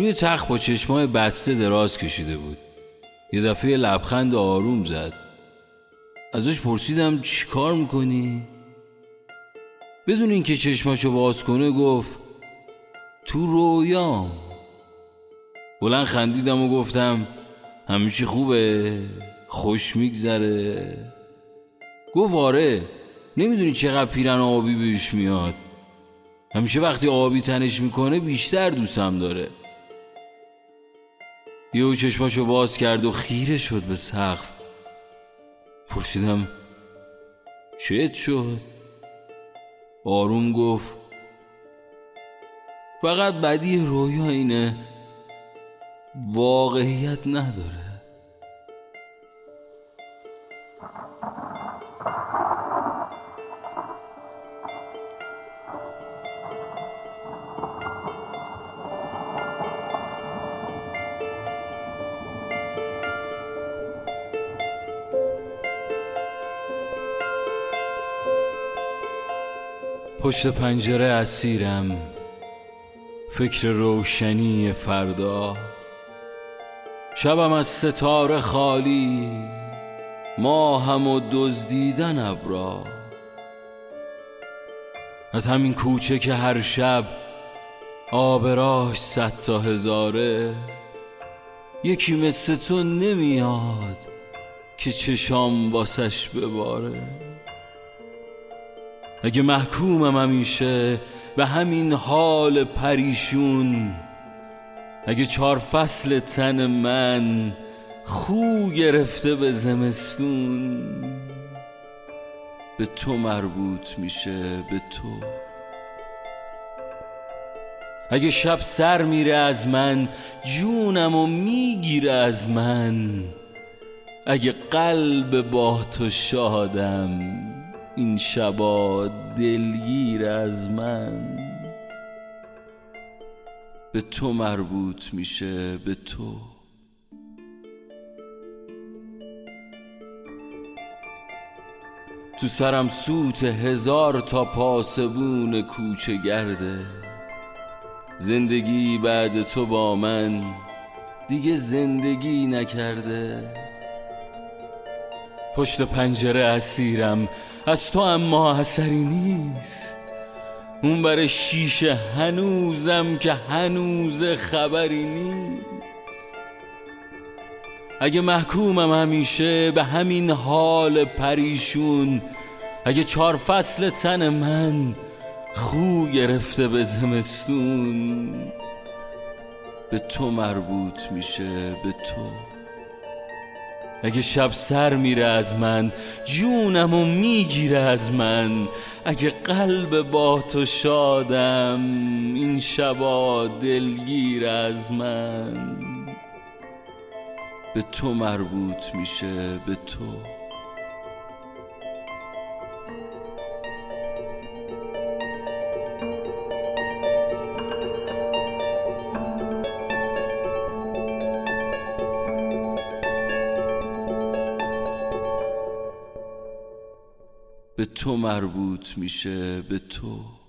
روی تخت با چشمای بسته دراز کشیده بود. یه دفعه لبخند آروم زد. ازش پرسیدم چی کار میکنی؟ بدون اینکه چشماشو باز کنه گفت تو رویام. بلند خندیدم و گفتم همیشه خوبه؟ خوش میگذره؟ گفت آره، نمیدونی چقدر پیرن آبی بهش میاد، همیشه وقتی آبی تنش میکنه بیشتر دوستم داره. یهو چشماشو باز کرد و خیره شد به سقف. پرسیدم چت شد؟ آروم گفت فقط بدی رویا اینه، واقعیت نداره. پشت پنجره اسیرم، فکر روشنی فردا. شبم از ستاره خالی، ماهم و دزدیدن ابرا. از همین کوچه که هر شب آب راهش 100 تا هزاره، یکی مثل تو نمیاد که چشام واسش بباره. اگه محکومم همیشه به همین حال پریشون، اگه 4 فصل تن من خو گرفته به زمستون، به تو مربوط میشه، به تو. اگه شب سر میره از من، جونم و میگیره از من، اگه قلب با تو شادم، این شبا دلگیر از من، به تو مربوط میشه، به تو. تو سرم سوت 1000 تا پاسبون کوچه گرده. زندگی بعد تو با من دیگه زندگی نکرده. پشت پنجره اسیرم، از تو اما اثری نیست. اون بر شیشه هنوزم که هنوز خبری نیست. اگه محکومم همیشه به همین حال پریشون، اگه 4 فصل تن من خو گرفته به زمستون، به تو مربوط میشه، به تو. اگه شب سر میره از من، جونمو میگیره از من، اگه قلب با تو شادم، این شبا دلگیر از من، به تو مربوط میشه، به تو. به تو مربوط میشه، به تو.